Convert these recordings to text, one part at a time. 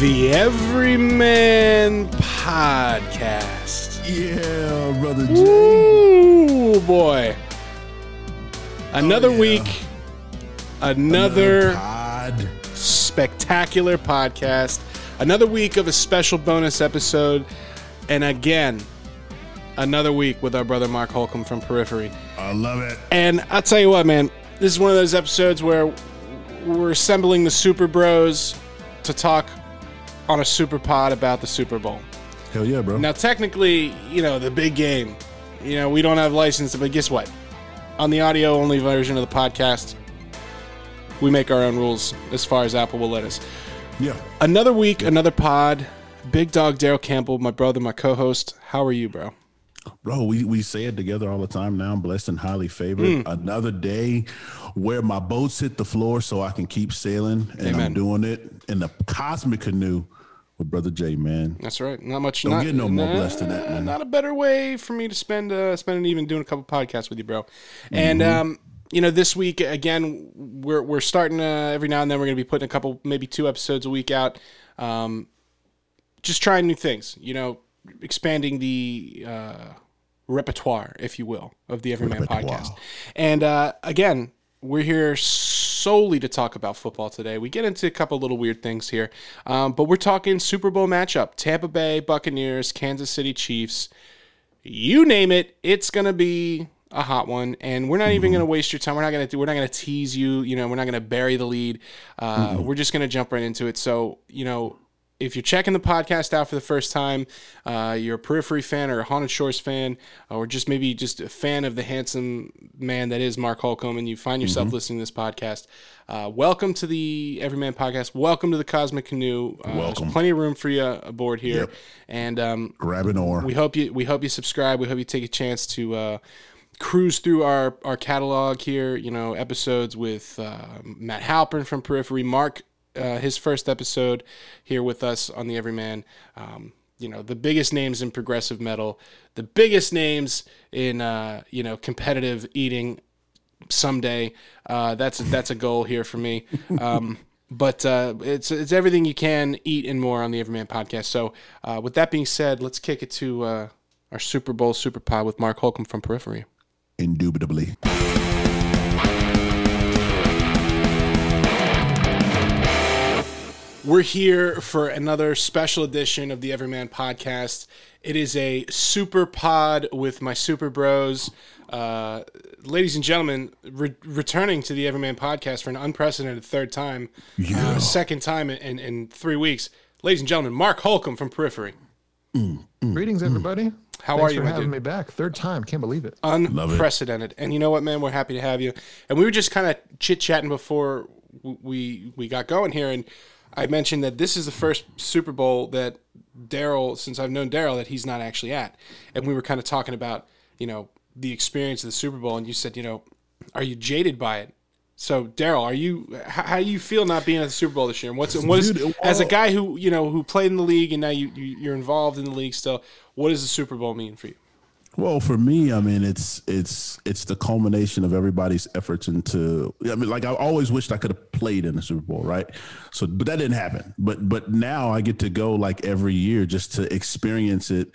The Everyman Podcast. Yeah, Brother J. Ooh, boy. Another week. Another spectacular podcast. Another week of a special bonus episode. And again, another week with our brother Mark Holcomb from Periphery. I love it. And I'll tell you what, man. This is one of those episodes where we're assembling the Super Bros to talk on a super pod about the Super Bowl. Hell yeah, bro. Now, technically, you know, the big game, you know, we don't have license, but guess what? On the audio-only version of the podcast, we make our own rules as far as Apple will let us. Yeah. Another week, another pod. Big dog Daryl Campbell, my brother, my co-host. How are you, bro? Bro, we say it together all the time now. I'm blessed and highly favored. Another day where my boats hit the floor so I can keep sailing. And amen. I'm doing it in the cosmic canoe with Brother J, man. That's right. Not much. Don't get no more blessed than that, man. Not a better way for me to spend an even doing a couple podcasts with you, bro. And, you know, this week, again, we're starting every now and then we're going to be putting a couple, maybe two episodes a week out. Just trying new things, you know. Expanding the repertoire, if you will, of the Everyman Podcast. And again, we're here solely to talk about football today. We get into a couple little weird things here, but we're talking Super Bowl matchup. Tampa Bay Buccaneers, Kansas City Chiefs, you name it, it's going to be a hot one. And we're not even going to waste your time. We're not going to tease you. You know, we're not going to bury the lead. We're just going to jump right into it. So, you know, if you're checking the podcast out for the first time, you're a Periphery fan or a Haunted Shores fan, or just maybe just a fan of the handsome man that is Mark Holcomb, and you find yourself listening to this podcast, welcome to the Everyman Podcast. Welcome to the Cosmic Canoe. There's plenty of room for you aboard here. Yep. And grab an oar. We hope you subscribe. We hope you take a chance to cruise through our catalog here. You know, episodes with Matt Halpern from Periphery, Mark. His first episode here with us on the Everyman. You know, the biggest names in progressive metal, the biggest names in you know, competitive eating someday. That's a goal here for me. But it's everything you can eat and more on the Everyman Podcast. So with that being said, let's kick it to our Super Bowl Super Pod with Mark Holcomb from Periphery. Indubitably. We're here for another special edition of the Everyman Podcast. It is a super pod with my super bros. Ladies and gentlemen, returning to the Everyman Podcast for an unprecedented third time, second time in 3 weeks. Ladies and gentlemen, Mark Holcomb from Periphery. Greetings, everybody. How Thanks are you, for having me back. Third time. Can't believe it. Unprecedented. It. And you know what, man? We're happy to have you. And we were just kind of chit-chatting before we got going here, and I mentioned that this is the first Super Bowl that Daryl, since I've known Daryl, that he's not actually at. And we were kind of talking about, you know, the experience of the Super Bowl. And you said, you know, are you jaded by it? So, Daryl, how do you feel not being at the Super Bowl this year? And as a guy who, you know, who played in the league and now you're involved in the league still, what does the Super Bowl mean for you? Well, for me, I mean, it's the culmination of everybody's efforts into. I mean, like I always wished I could have played in the Super Bowl, right? So, but that didn't happen. But now I get to go like every year just to experience it.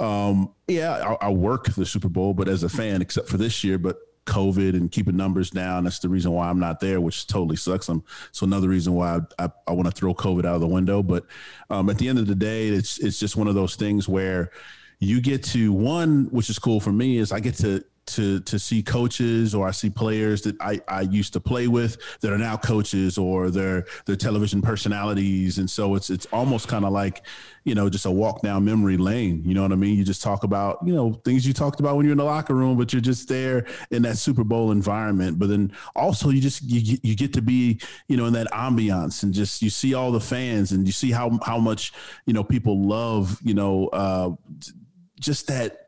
I work the Super Bowl, but as a fan, except for this year, but COVID and keeping numbers down. That's the reason why I'm not there, which totally sucks. So another reason why I want to throw COVID out of the window. But at the end of the day, it's just one of those things where. You get to one, which is cool for me, is I get to see coaches or I see players that I used to play with that are now coaches or they're television personalities. And so it's almost kind of like, you know, just a walk down memory lane. You know what I mean? You just talk about, you know, things you talked about when you're in the locker room, but you're just there in that Super Bowl environment. But then also you get to be, you know, in that ambiance and just, you see all the fans and you see how much, you know, people love, you know, just that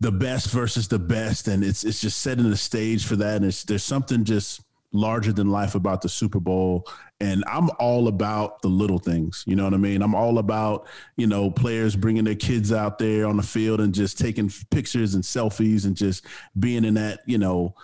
the best versus the best. And it's just setting the stage for that. And there's something just larger than life about the Super Bowl. And I'm all about the little things. You know what I mean? I'm all about, you know, players bringing their kids out there on the field and just taking pictures and selfies and just being in that, you know,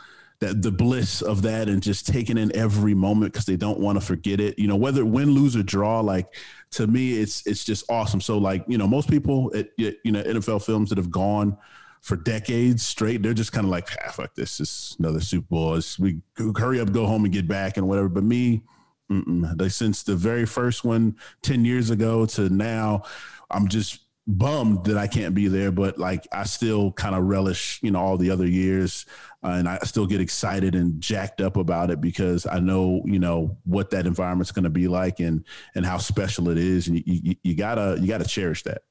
that the bliss of that and just taking in every moment because they don't want to forget it. You know, whether win, lose or draw, like to me, it's just awesome. So like, you know, most people at NFL Films that have gone for decades straight, they're just kind of like, fuck this, it's another Super Bowl. We hurry up, go home and get back and whatever. But me, like since the very first one 10 years ago to now, I'm just bummed that I can't be there, but like I still kind of relish, you know, all the other years, and I still get excited and jacked up about it because I know, you know, what that environment's going to be like and how special it is, and you gotta cherish that.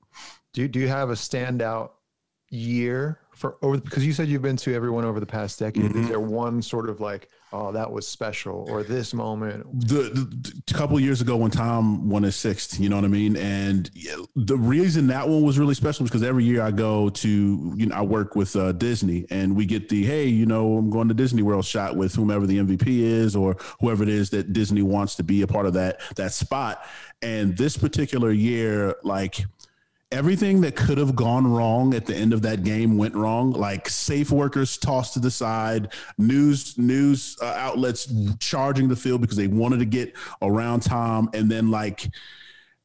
Do you have a standout year because you said you've been to everyone over the past decade? Mm-hmm. Is there one sort of like, oh, that was special, or this moment? The couple years ago when Tom won his sixth, you know what I mean? And the reason that one was really special was because every year I go to, you know, I work with Disney, and we get the, hey, you know, I'm going to Disney World shot with whomever the MVP is or whoever it is that Disney wants to be a part of that spot. And this particular year, like, everything that could have gone wrong at the end of that game went wrong. Like safe workers tossed to the side, news outlets charging the field because they wanted to get around Tom. And then like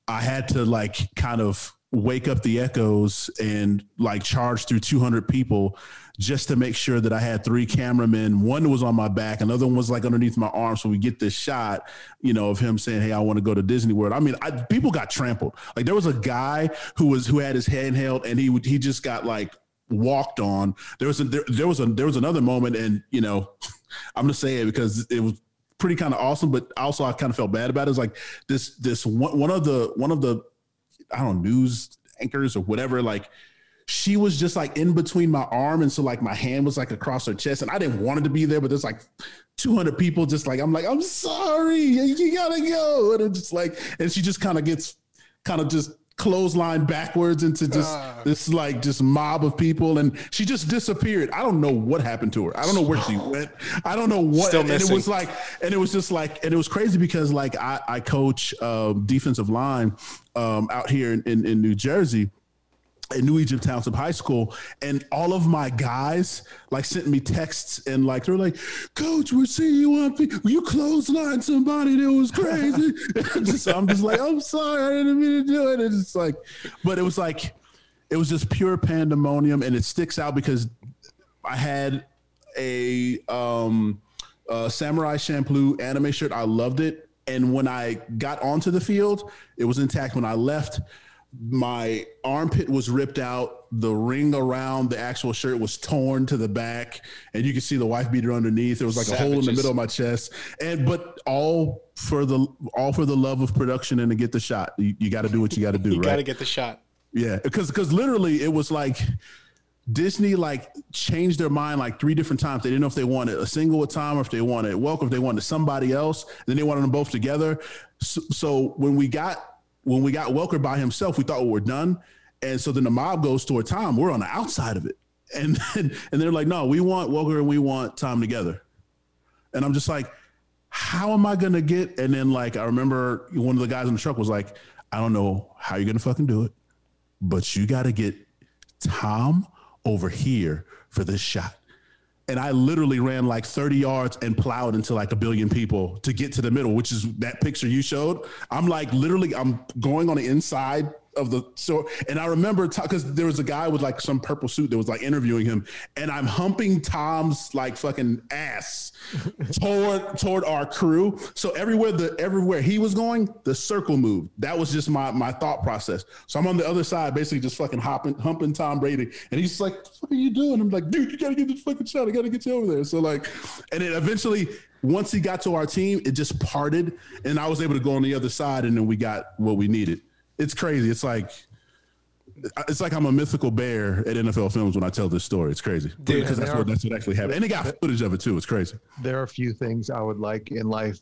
I had to like kind of wake up the echoes and like charge through 200 people just to make sure that I had three cameramen. One was on my back. Another one was like underneath my arm. So we get this shot, you know, of him saying, hey, I want to go to Disney World. I mean, people got trampled. Like there was a guy who had his hand held and he just got like walked on. There was another moment. And, you know, I'm going to say it because it was pretty kind of awesome, but also I kind of felt bad about it. It's like this one of the, I don't know, news anchors or whatever, like she was just like in between my arm. And so like my hand was like across her chest and I didn't want it to be there, but there's like 200 people just like, I'm like, I'm sorry, you gotta go. And I'm just like, and she just kind of gets just clothesline backwards into just this like just mob of people. And she just disappeared. I don't know what happened to her. I don't know where she went. I don't know what. Still missing. And it was like, and it was just like, and it was crazy because like I coach defensive line out here in New Jersey, in New Egypt Township High School, and all of my guys like sent me texts and like they're like, "Coach, we're seeing you on you clothesline somebody that was crazy." I'm just like, "I'm sorry, I didn't mean to do it." And it's like, but it was like, it was just pure pandemonium, and it sticks out because I had a Samurai Champloo anime shirt. I loved it, and when I got onto the field, it was intact. When I left, my armpit was ripped out. The ring around the actual shirt was torn to the back, and you could see the wife beater underneath. There was like a hole in the middle of my chest, and but all for the love of production and to get the shot. You got to do what you got to do. You got to get the shot. Yeah, because literally it was like Disney like changed their mind like three different times. They didn't know if they wanted a single a time or if they wanted welcome, if they wanted somebody else. Then they wanted them both together. So when we got Welker by himself, we thought, well, we're done. And so then the mob goes toward Tom. We're on the outside of it. And they're like, no, we want Welker and we want Tom together. And I'm just like, how am I going to get? And then like, I remember one of the guys in the truck was like, I don't know how you're going to fucking do it, but you got to get Tom over here for this shot. And I literally ran like 30 yards and plowed into like a billion people to get to the middle, which is that picture you showed. I'm like, literally, I'm going on the inside of the store. And I remember because there was a guy with like some purple suit that was like interviewing him, and I'm humping Tom's like fucking ass toward our crew. So everywhere he was going, the circle moved. That was just my thought process. So I'm on the other side, basically just fucking humping Tom Brady, and he's like, "What the fuck are you doing?" I'm like, "Dude, you gotta get this fucking shot. I gotta get you over there." So like, and it eventually, once he got to our team, it just parted, and I was able to go on the other side, and then we got what we needed. It's crazy. It's like I'm a mythical bear at NFL Films when I tell this story. It's crazy. Dude, because that's what actually happened. And they got footage of it too. It's crazy. There are a few things I would like in life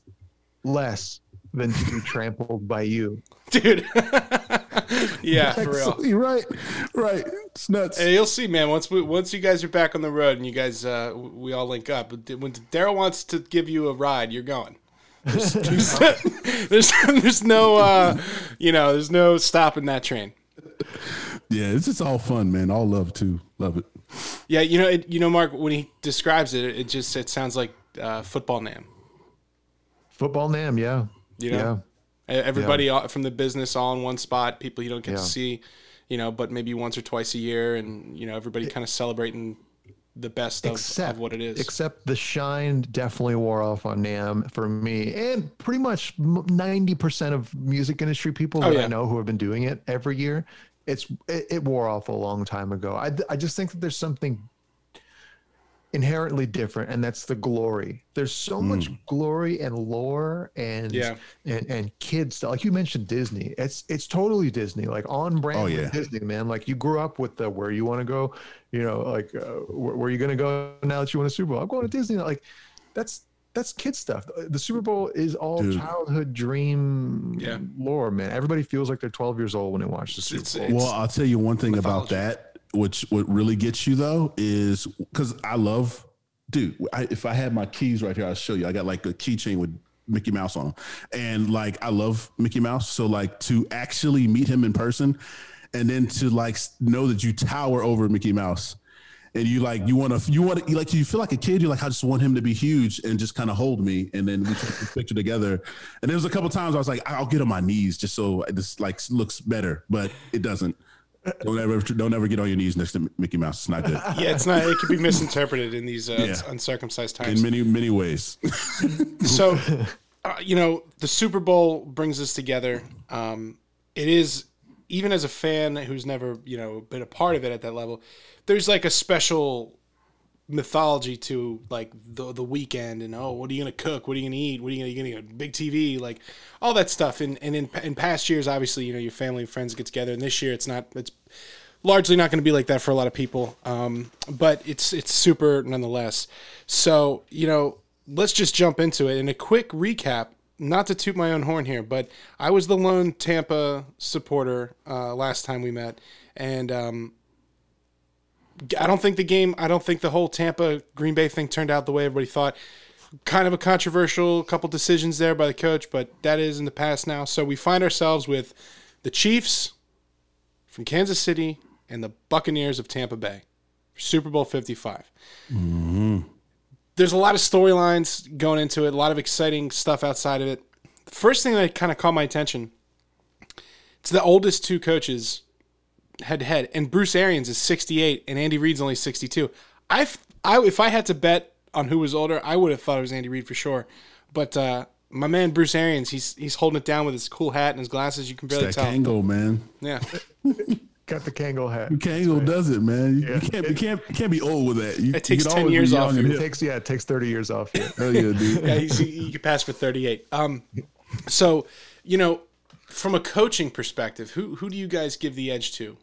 less than to be trampled by you. Dude. Yeah, for real. Absolutely right. Right. It's nuts. And you'll see, man, once you guys are back on the road and you guys, we all link up, when Daryl wants to give you a ride, you're going. There's no there's no stopping that train. Yeah, it's just all fun, man. All love too. Love it. Yeah, Mark, when he describes it, it sounds like football nam. Football nam, yeah. Yeah. Everybody from the business all in one spot, people you don't get to see, but maybe once or twice a year, and, everybody kind of celebrating the best of what it is. Except the shine definitely wore off on NAMM for me, and pretty much 90% of music industry people that I know who have been doing it every year. It wore off a long time ago. I just think that there's something inherently different, and that's the glory. There's so much glory and lore and kids stuff. Like you mentioned Disney. It's totally Disney, like on brand with Disney, man. Like you grew up with the where you want to go, where are you going to go now that you won a Super Bowl? I'm going to Disney. Like that's kid stuff. The Super Bowl is all childhood dream lore, man. Everybody feels like they're 12 years old when they watch the Super Bowl. Well, I'll tell you one thing mythology. About that. What really gets you though is because if I had my keys right here, I'll show you. I got like a keychain with Mickey Mouse on them, and like I love Mickey Mouse. So like to actually meet him in person, and then to like know that you tower over Mickey Mouse, and you want to like you feel like a kid. You're like I just want him to be huge and just kind of hold me, and then we took the picture together. And there was a couple times I was like I'll get on my knees just so this like looks better, but it doesn't. Don't ever get on your knees next to Mickey Mouse. It's not good. Yeah, it's not. It could be misinterpreted in these uncircumcised times. In many, many ways. So, the Super Bowl brings us together. It is, even as a fan who's never, been a part of it at that level, there's like a special mythology to like the Weeknd and what are you gonna cook? What are you gonna eat? What are you gonna get? Big TV, like all that stuff. And in past years, obviously, your family and friends get together. And this year, it's largely not going to be like that for a lot of people. But it's super nonetheless. So let's just jump into it. And a quick recap, not to toot my own horn here, but I was the lone Tampa supporter last time we met, and I don't think the whole Tampa Green Bay thing turned out the way everybody thought. Kind of a controversial couple decisions there by the coach, but that is in the past now. So we find ourselves with the Chiefs from Kansas City and the Buccaneers of Tampa Bay, Super Bowl 55. Mm-hmm. There's a lot of storylines going into it, a lot of exciting stuff outside of it. The first thing that kind of caught my attention, it's the oldest two coaches head-to-head, and Bruce Arians is 68, and Andy Reid's only 62. If I had to bet on who was older, I would have thought it was Andy Reid for sure. But my man Bruce Arians, he's holding it down with his cool hat and his glasses. You can barely tell. It's that Kangol, man. Yeah. Got the Kangol hat. Kangol does it, man. Yeah. You can't be old with that. It takes 10 years off. It takes 30 years off. Yeah. Hell yeah, dude. Yeah, you can pass for 38. So, from a coaching perspective, who do you guys give the edge to?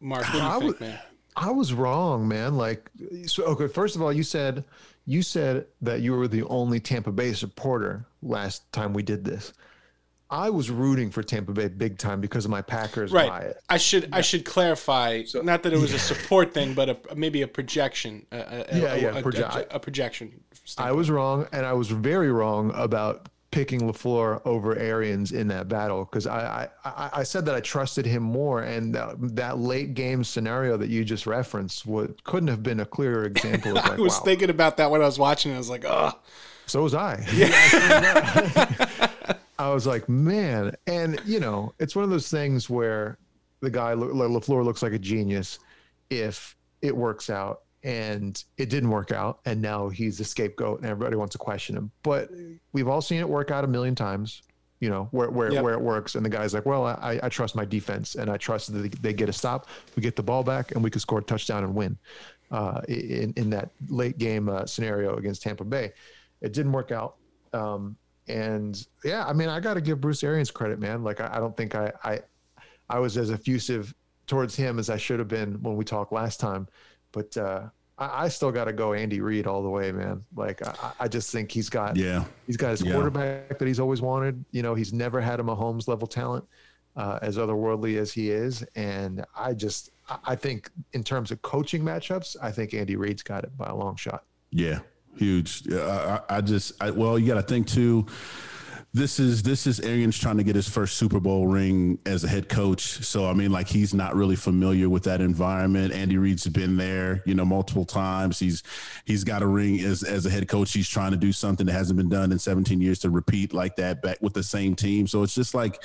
Mark, what do you think, man? I was wrong, man. Like, so okay. First of all, you said that you were the only Tampa Bay supporter last time we did this. I was rooting for Tampa Bay big time because of my Packers riot. I should clarify. So, not that it was a support thing, but maybe a projection. A projection. I was wrong, and I was very wrong about picking LaFleur over Arians in that battle, because I said that I trusted him more, and that late game scenario that you just referenced couldn't have been a clearer example of like, I was thinking about that when I was watching it. I was like, oh. So was I. Yeah. I was like, man. And, it's one of those things where the guy, LaFleur, looks like a genius if it works out, and it didn't work out, and now he's the scapegoat, and everybody wants to question him. But we've all seen it work out a million times, where it works, and the guy's like, well, I trust my defense, and I trust that they get a stop, we get the ball back, and we can score a touchdown and win in that late game scenario against Tampa Bay. It didn't work out. And, yeah, I mean, I got to give Bruce Arians credit, man. Like, I don't think I was as effusive towards him as I should have been when we talked last time. But I still got to go Andy Reid all the way, man. Like I just think he's got his quarterback that he's always wanted. He's never had a Mahomes level talent, as otherworldly as he is. And I think in terms of coaching matchups, I think Andy Reid's got it by a long shot. Yeah, huge. I well, you got to think too. This is Arians trying to get his first Super Bowl ring as a head coach. So, I mean, like, he's not really familiar with that environment. Andy Reid's been there, you know, multiple times. He's got a ring as a head coach. He's trying to do something that hasn't been done in 17 years to repeat like that back with the same team. So it's just like,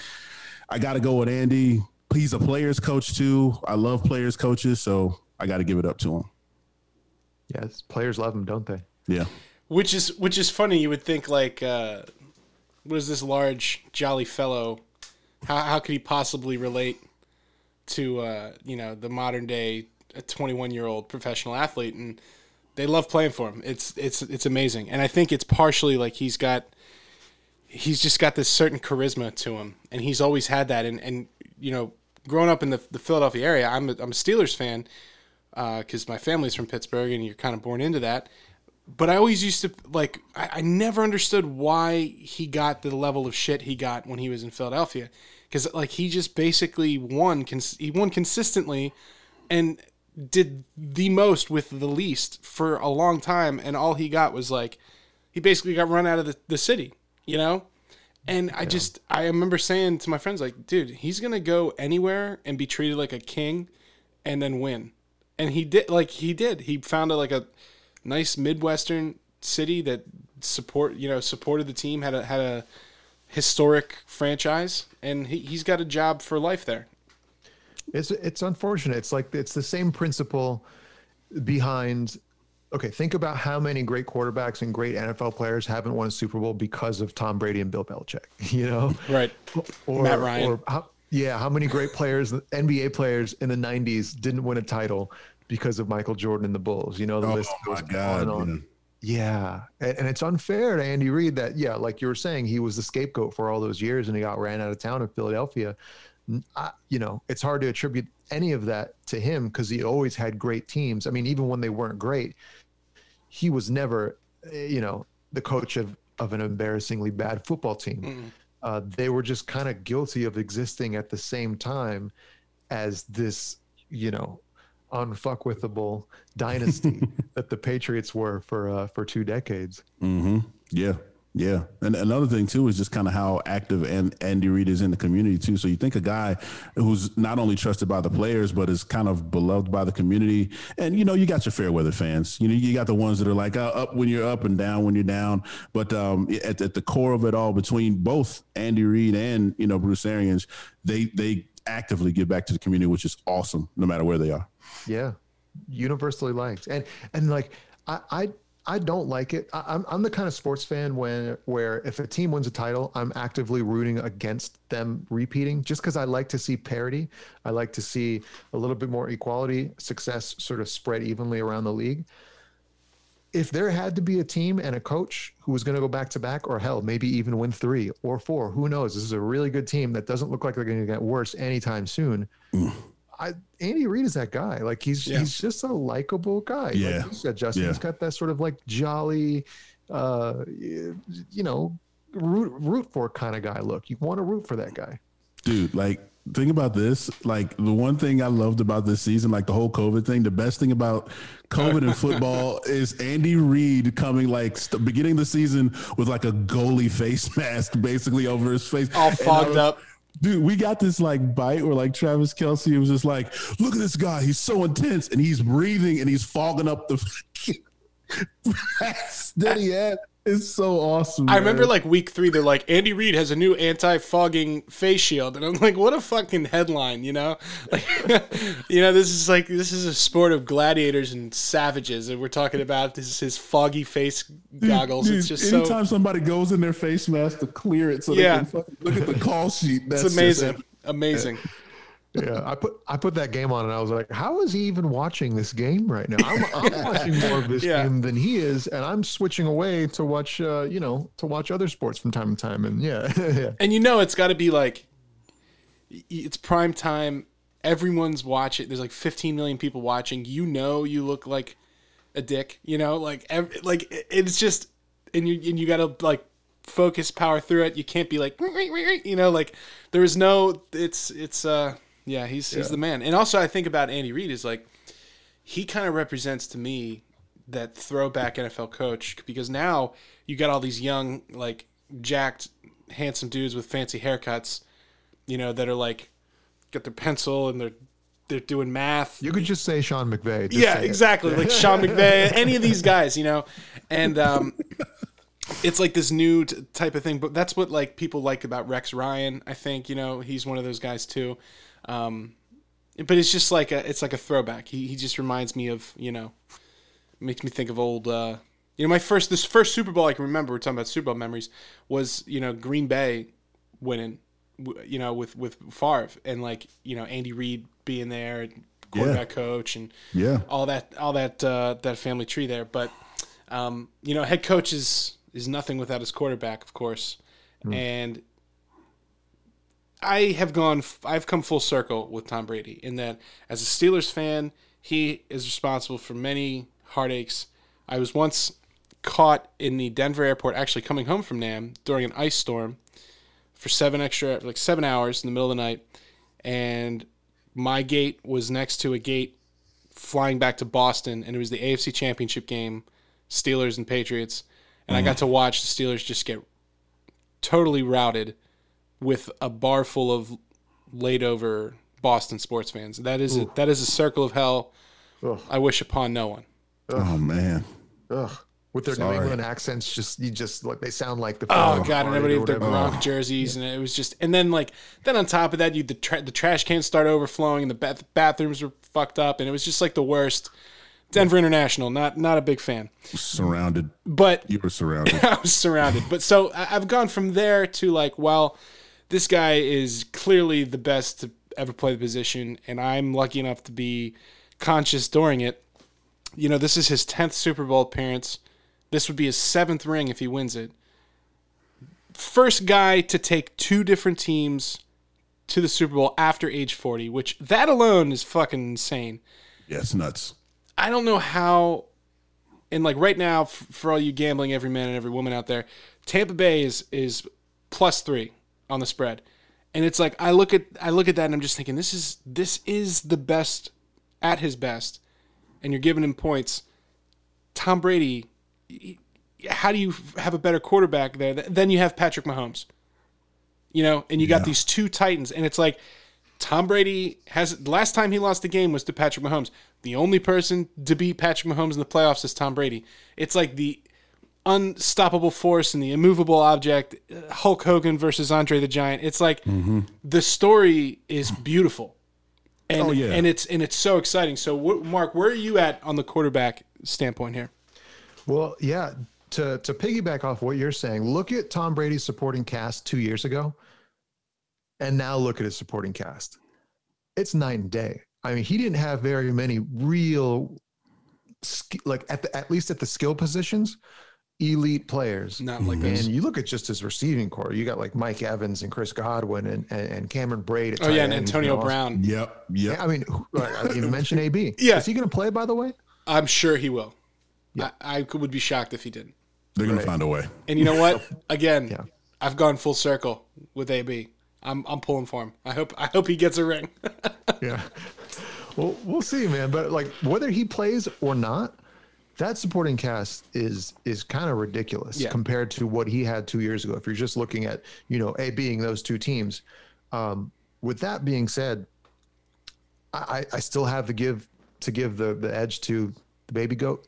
I got to go with Andy. He's a players coach too. I love players coaches, so I got to give it up to him. Yes, players love him, don't they? Yeah. Which is funny. You would think, like, what is this large, jolly fellow? How could he possibly relate to, you know, the modern day 21-year-old professional athlete? And they love playing for him. It's amazing. And I think it's partially like he's just got this certain charisma to him, and he's always had that. And you know, growing up in the Philadelphia area, I'm a Steelers fan because my family's from Pittsburgh, and you're kind of born into that. But I always used to, like, I never understood why he got the level of shit he got when he was in Philadelphia. Because, like, he just basically won consistently and did the most with the least for a long time. And all he got was, like, he basically got run out of the city, you know? And yeah. I remember saying to my friends, like, dude, he's going to go anywhere and be treated like a king and then win. And he did. He found, like, a nice Midwestern city that supported the team, had a historic franchise, and he's got a job for life there. It's unfortunate. It's like, it's the same principle behind, okay, think about how many great quarterbacks and great NFL players haven't won a Super Bowl because of Tom Brady and Bill Belichick, you know? Right. Or Matt Ryan. Or how many great players, NBA players in the 90s didn't win a title because of Michael Jordan and the Bulls, you know, the list goes on and on. Man. Yeah. And it's unfair to Andy Reid that, yeah, like you were saying, he was the scapegoat for all those years and he got ran out of town in Philadelphia. You know, it's hard to attribute any of that to him because he always had great teams. I mean, even when they weren't great, he was never, you know, the coach of an embarrassingly bad football team. Mm-hmm. They were just kind of guilty of existing at the same time as this, you know, unfuckwithable dynasty that the Patriots were for 2 decades. Mm-hmm. Yeah. Yeah. And another thing too is just kind of how active Andy Reid is in the community too. So you think a guy who's not only trusted by the players, but is kind of beloved by the community. And, you know, you got your fair weather fans, you know, you got the ones that are like up when you're up and down when you're down. But at the core of it all, between both Andy Reid and, you know, Bruce Arians, they actively give back to the community, which is awesome no matter where they are. Yeah, universally liked. And like, I don't like it. I'm the kind of sports fan where if a team wins a title, I'm actively rooting against them repeating, just because I like to see parity. I like to see a little bit more equality, success sort of spread evenly around the league. If there had to be a team and a coach who was going to go back to back, or hell, maybe even win 3 or 4, who knows? This is a really good team that doesn't look like they're going to get worse anytime soon. Andy Reid is that guy. Like he's just a likable guy. Yeah. Like you said, Justin, he's got that sort of like jolly, you know, root for kind of guy. Look, you want to root for that guy, dude. Like, think about this. Like, the one thing I loved about this season, like the whole COVID thing, the best thing about COVID and football is Andy Reid coming, like, beginning the season with like a goalie face mask basically over his face, all fogged up. Dude, we got this like bite where like Travis Kelce was just like, look at this guy. He's so intense and he's breathing and he's fogging up the mask that he had. It's so awesome. I remember like week 3, they're like, Andy Reid has a new anti-fogging face shield. And I'm like, what a fucking headline, you know? Like, you know, this is a sport of gladiators and savages. And we're talking about this is his foggy face goggles. Dude, it's just anytime somebody goes in their face mask to clear it so they can fucking look at the call sheet. That's it's amazing. Amazing. Yeah, I put that game on and I was like, how is he even watching this game right now? I'm watching more of this game than he is, and I'm switching away to watch, you know, to watch other sports from time to time. And yeah. And you know, it's got to be like, it's prime time. Everyone's watching. There's like 15 million people watching. You know, you look like a dick. You know, like it's just, and you got to like focus, power through it. You can't be like, you know, like there is no. It's. Yeah, he's the man. And also I think about Andy Reid is like, he kind of represents to me that throwback NFL coach, because now you got all these young, like jacked handsome dudes with fancy haircuts, you know, that are like, get their pencil and they're doing math. You could just say Sean McVay. Yeah, exactly. Like Sean McVay, any of these guys, you know, and it's like this new type of thing. But that's what like people like about Rex Ryan. I think, you know, he's one of those guys too. But it's just like a throwback. He just reminds me of, you know, makes me think of old. You know, this first Super Bowl I can remember. We're talking about Super Bowl memories. Was, you know, Green Bay winning, you know, with Favre and like, you know, Andy Reid being there, quarterback coach, and all that family tree there. But you know, head coach is nothing without his quarterback, of course. Mm. And I've come full circle with Tom Brady in that as a Steelers fan, he is responsible for many heartaches. I was once caught in the Denver airport, actually coming home from NAMM during an ice storm for 7 hours in the middle of the night. And my gate was next to a gate flying back to Boston, and it was the AFC Championship game, Steelers and Patriots. And I got to watch the Steelers just get totally routed with a bar full of laid-over Boston sports fans. That is a circle of hell. Ugh. I wish upon no one. Ugh. Oh man. Ugh. With their New England accents, just like they sound like the. Oh god, and everybody with their Bronx jerseys, and it was just. And then on top of that, the trash cans start overflowing, and the bathrooms were fucked up, and it was just like the worst. Denver International, not a big fan. Surrounded. But you were surrounded. I was surrounded. But so I've gone from there to like, well, this guy is clearly the best to ever play the position, and I'm lucky enough to be conscious during it. You know, this is his 10th Super Bowl appearance. This would be his 7th ring if he wins it. First guy to take two different teams to the Super Bowl after age 40, which that alone is fucking insane. Yeah, it's nuts. I don't know how, and like right now, for all you gambling every man and every woman out there, Tampa Bay is +3 on the spread, and it's like I look at that and I'm just thinking this is the best at his best, and you're giving him points. Tom Brady, how do you have a better quarterback there than you have Patrick Mahomes? You know, and you got these two titans, and it's like Tom Brady has last time he lost the game was to Patrick Mahomes. The only person to beat Patrick Mahomes in the playoffs is Tom Brady. It's like the unstoppable force and the immovable object, Hulk Hogan versus Andre the Giant. It's like the story is beautiful, and it's so exciting. So, Mark, where are you at on the quarterback standpoint here? Well, yeah, to piggyback off what you're saying, look at Tom Brady's supporting cast 2 years ago, and now look at his supporting cast. It's night and day. I mean, he didn't have very many real, like at least at the skill positions, elite players. Not like this. And you look at just his receiving core. You got like Mike Evans and Chris Godwin and Cameron Brate. Oh yeah, and Antonio Brown. Yep. I mean, you mentioned AB. Yeah. Is he going to play? By the way, I'm sure he will. Yeah. I would be shocked if he didn't. They're going to find a way. And you know what? Again, I've gone full circle with AB. I'm pulling for him. I hope he gets a ring. Yeah. Well, we'll see, man. But like, whether he plays or not, that supporting cast is kind of ridiculous compared to what he had 2 years ago. If you're just looking at, you know, being those two teams. With that being said, I still have to give the edge to the baby goat,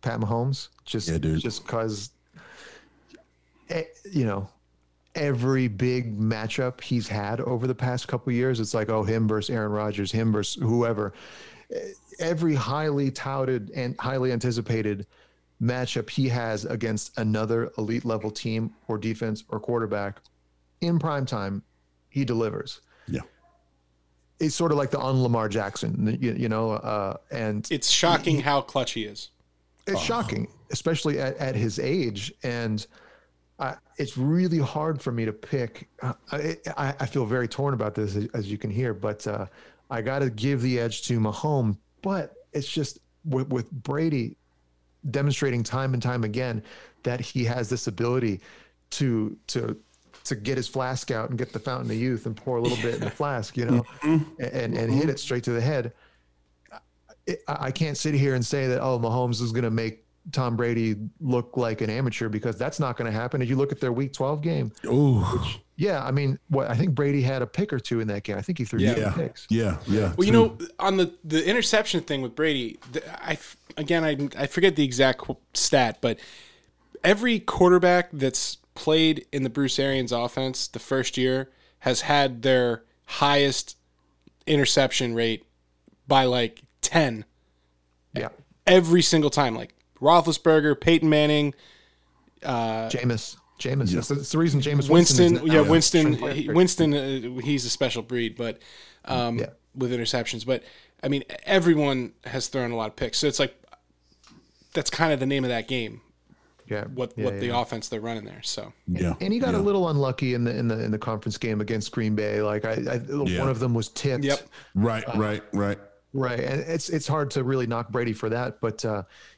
Pat Mahomes, just because, you know, every big matchup he's had over the past couple of years, it's like, oh, him versus Aaron Rodgers, him versus whoever. Every highly touted and highly anticipated matchup he has against another elite level team or defense or quarterback in prime time, he delivers. Yeah. It's sort of like the Lamar Jackson, you know, and it's shocking how clutch he is. It's shocking, especially at his age. And it's really hard for me to pick. I feel very torn about this, as you can hear, but I got to give the edge to Mahomes. But it's just with Brady demonstrating time and time again that he has this ability to get his flask out and get the fountain of youth and pour a little bit in the flask, you know, and hit it straight to the head. I can't sit here and say that, oh, Mahomes is going to make Tom Brady look like an amateur, because that's not going to happen. If you look at their Week 12 game, which, yeah, I mean, what I think Brady had a pick or two in that game. I think he threw picks. Well, you know, on the interception thing with Brady, I forget the exact stat, but every quarterback that's played in the Bruce Arians offense the first year has had their highest interception rate by like 10. Yeah. Every single time, like Roethlisberger, Peyton Manning, Jameis. Yeah. That's the reason Jameis Winston. Yeah, Winston. He's a special breed, but with interceptions. But I mean, everyone has thrown a lot of picks, so it's like that's kind of the name of that game. Yeah, the offense they're running there. So and he got a little unlucky in the conference game against Green Bay. Like one of them was tipped. Yep. Right. And it's hard to really knock Brady for that, but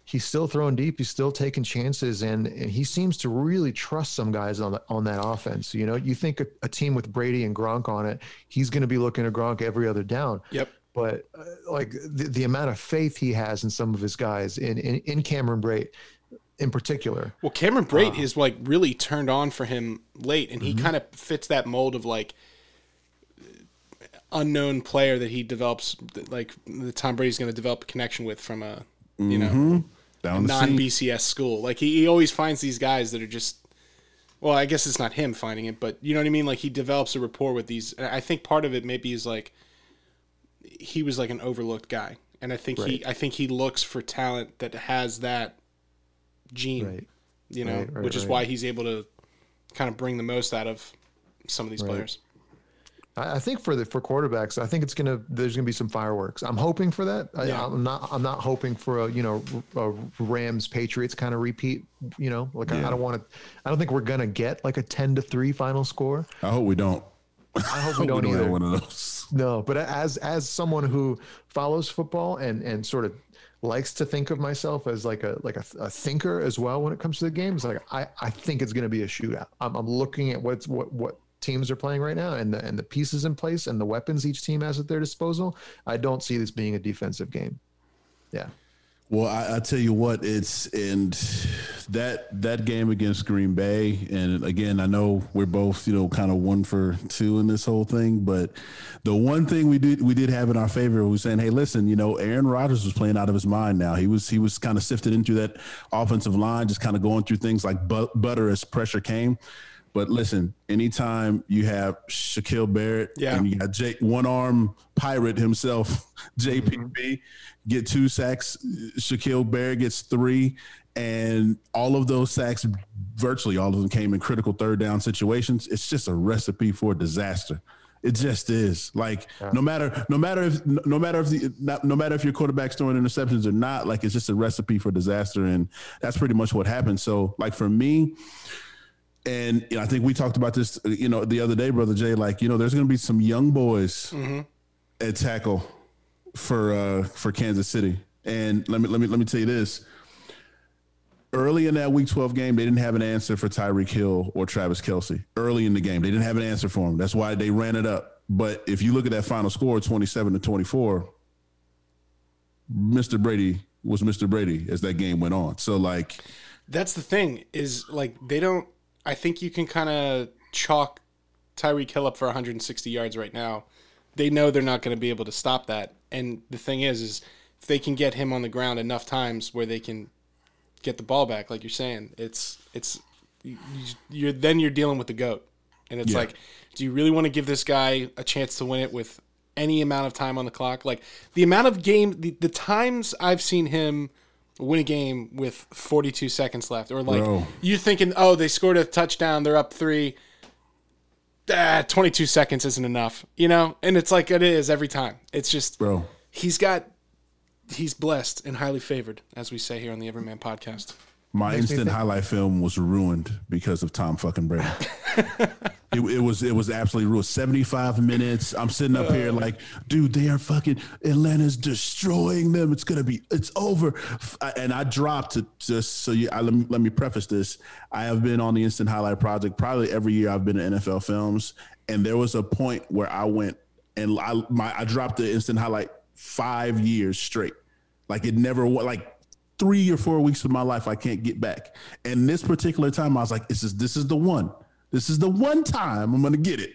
he's still throwing deep. He's still taking chances, and he seems to really trust some guys on that offense. You know, you think a team with Brady and Gronk on it, he's going to be looking at Gronk every other down. Yep. But like the amount of faith he has in some of his guys, in Cameron Brate in particular. Well, Cameron Brate is like really turned on for him late, and he kind of fits that mold of like unknown player that he develops, like the Tom Brady's going to develop a connection with from a non BCS school. Like he always finds these guys that are just, well, I guess it's not him finding it, but you know what I mean? Like he develops a rapport with these. And I think part of it maybe is like, he was like an overlooked guy. And I think he looks for talent that has that gene, which is why he's able to kind of bring the most out of some of these players. I think for quarterbacks, I think there's gonna be some fireworks. I'm hoping for that. I'm not hoping for a Rams Patriots kind of repeat. You know, like I don't think we're gonna get like a 10-3 final score. I hope we don't. I hope we don't either. Have one of those. No, but as someone who follows football and sort of likes to think of myself as like a thinker as well when it comes to the games, like I think it's gonna be a shootout. I'm looking at what teams are playing right now and the pieces in place and the weapons each team has at their disposal. I don't see this being a defensive game. Yeah. Well, I tell you what, it's in that game against Green Bay. And again, I know we're both, kind of 1-for-2 in this whole thing, but the one thing we did have in our favor, we were saying, hey, listen, Aaron Rodgers was playing out of his mind. Now he was kind of sifted into that offensive line, just kind of going through things like butter as pressure came. But listen, anytime you have Shaquille Barrett and you got one-arm pirate himself, JPP, get 2 sacks, Shaquille Barrett gets 3, and all of those sacks, virtually all of them came in critical third-down situations. It's just a recipe for disaster. It just is. Like no matter if your quarterback's throwing interceptions or not, like it's just a recipe for disaster, and that's pretty much what happened. So, like for me. And I think we talked about this, the other day, Brother Jay, like, there's going to be some young boys at tackle for Kansas City. And let me tell you this. Early in that Week 12 game, they didn't have an answer for Tyreek Hill or Travis Kelce. Early in the game, they didn't have an answer for him. That's why they ran it up. But if you look at that final score, 27-24, Mr. Brady was Mr. Brady as that game went on. So like, that's the thing is like, I think you can kind of chalk Tyreek Hill up for 160 yards right now. They know they're not going to be able to stop that. And the thing is if they can get him on the ground enough times where they can get the ball back, like you're saying, it's you're dealing with the GOAT. And it's like, do you really want to give this guy a chance to win it with any amount of time on the clock? Like the amount of the times I've seen him win a game with 42 seconds left, or like you're thinking, oh, they scored a touchdown, they're up 3. 22 seconds isn't enough, And it's like it is every time. It's just, he's blessed and highly favored, as we say here on the Everyman Podcast. My instant highlight film was ruined because of Tom fucking Brady. It was absolutely ruined. 75 minutes. I'm sitting up here like, dude, they are fucking Atlanta's destroying them. It's over. And I dropped it. Just so let me preface this. I have been on the Instant Highlight Project probably every year I've been at NFL Films, and there was a point where I went and I dropped the Instant Highlight 5 years straight. Like it never like. 3 or 4 weeks of my life I can't get back. And this particular time I was like, this is the one. This is the one time I'm going to get it.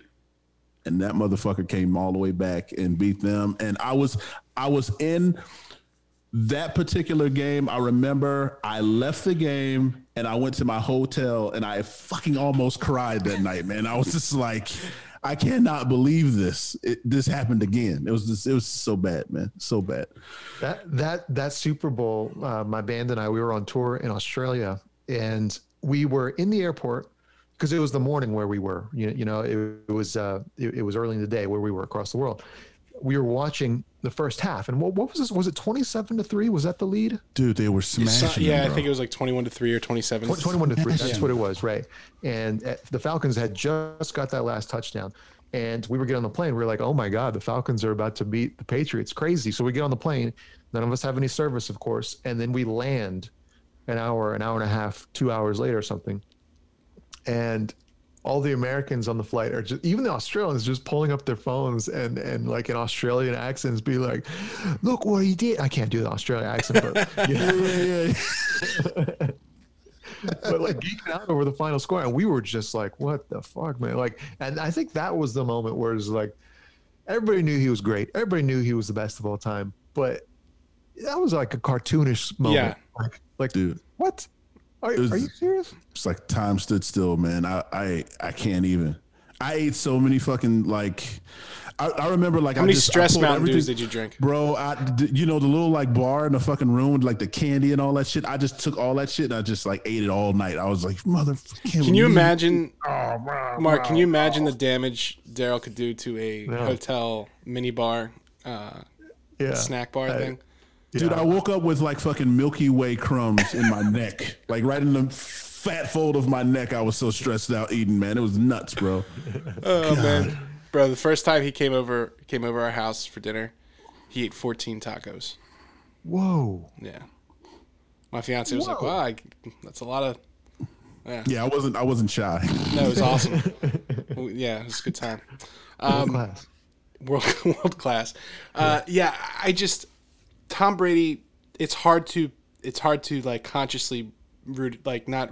And that motherfucker came all the way back and beat them. And I was in that particular game. I remember I left the game and I went to my hotel and I fucking almost cried that night, man. I was just like, I cannot believe this. This happened again. It was so bad, man. So bad. That Super Bowl, my band and I, we were on tour in Australia, and we were in the airport because it was the morning where we were. It was early in the day where we were across the world. We were watching the first half, and what was this? Was it 27-3? Was that the lead? Dude, they were smashing. Yeah, I think it was like 21-3 or 27. 21-3. That's what it was, right? And the Falcons had just got that last touchdown, and we were getting on the plane. We were like, "Oh my God, the Falcons are about to beat the Patriots! Crazy!" So we get on the plane. None of us have any service, of course, and then we land an hour and a half, 2 hours later or something, and all the Americans on the flight are just, even the Australians, just pulling up their phones and like in Australian accents be like, "Look what he did." I can't do the Australian accent, but but like geeking out over the final score. And we were just like, what the fuck, man? Like, and I think that was the moment where it was like, everybody knew he was great. Everybody knew he was the best of all time, but that was like a cartoonish moment. Yeah. Like dude, what? Are you serious? It's like time stood still, man. I can't even. I ate so many fucking I remember like how many stress Mountain Dews did you drink, bro? The little like bar in the fucking room with like the candy and all that shit. I just took all that shit and I just like ate it all night. I was like, motherfucking. Can you imagine, Mark? Can you imagine the damage Daryl could do to a hotel mini bar, snack bar thing? Dude, I woke up with like fucking Milky Way crumbs in my neck, like right in the fat fold of my neck. I was so stressed out eating, man. It was nuts, bro. Oh, God. Man, bro, the first time he came over our house for dinner, he ate 14 tacos. Whoa. Yeah. My fiance was like, "Wow, that's a lot of." Yeah. Yeah, I wasn't shy. No, it was awesome. Yeah, it was a good time. World class. I just. Tom Brady, it's hard to like consciously not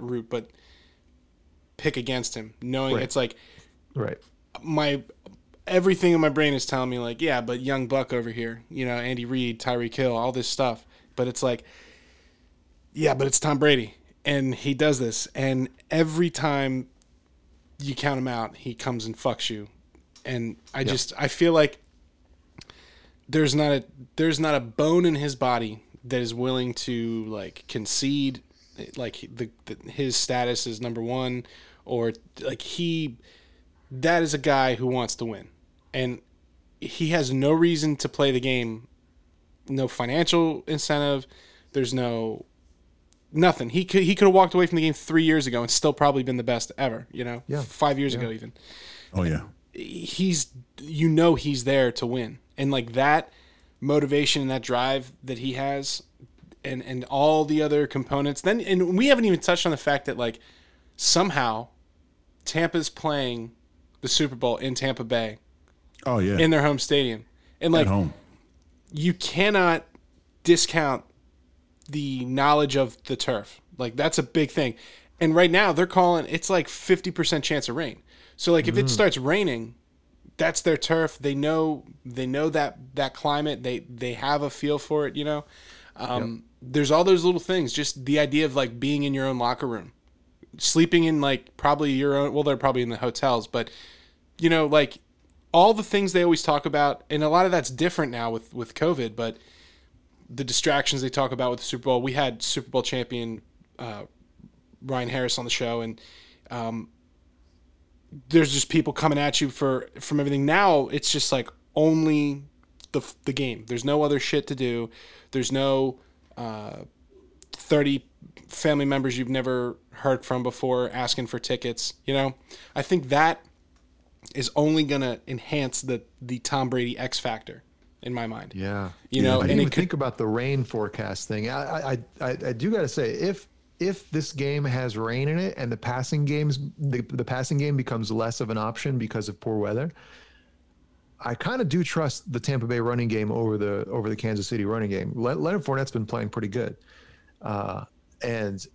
pick against him, knowing it's like, right. My everything in my brain is telling me like, yeah, but young buck over here, Andy Reid, Tyreek Hill, all this stuff, but it's like, yeah, but it's Tom Brady and he does this, and every time you count him out, he comes and fucks you, and I feel like. There's not a bone in his body that is willing to like concede, like his status is number one, or like that is a guy who wants to win, and he has no reason to play the game, no financial incentive, there's no nothing. He could have walked away from the game 3 years ago and still probably been the best ever, 5 years ago even. Oh yeah, he's there to win. And like that motivation and that drive that he has and all the other components. And we haven't even touched on the fact that like somehow Tampa's playing the Super Bowl in Tampa Bay. Oh yeah. In their home stadium. And like you cannot discount the knowledge of the turf. Like that's a big thing. And right now they're calling it's like 50% chance of rain. So like if it starts raining, that's their turf. They know that climate. They have a feel for it, There's all those little things. Just the idea of like being in your own locker room, sleeping in like probably your own. Well, they're probably in the hotels, but like all the things they always talk about, and a lot of that's different now with COVID. But the distractions they talk about with the Super Bowl. We had Super Bowl champion Ryan Harris on the show, and. There's just people coming at you from everything. Now it's just like only the game. There's no other shit to do. There's no 30 family members you've never heard from before asking for tickets. I think that is only gonna enhance the Tom Brady X factor in my mind. Yeah, I didn't even think about the rain forecast thing. I do gotta say if this game has rain in it and the passing game becomes less of an option because of poor weather, I kind of do trust the Tampa Bay running game over the Kansas City running game. Leonard Fournette's been playing pretty good. And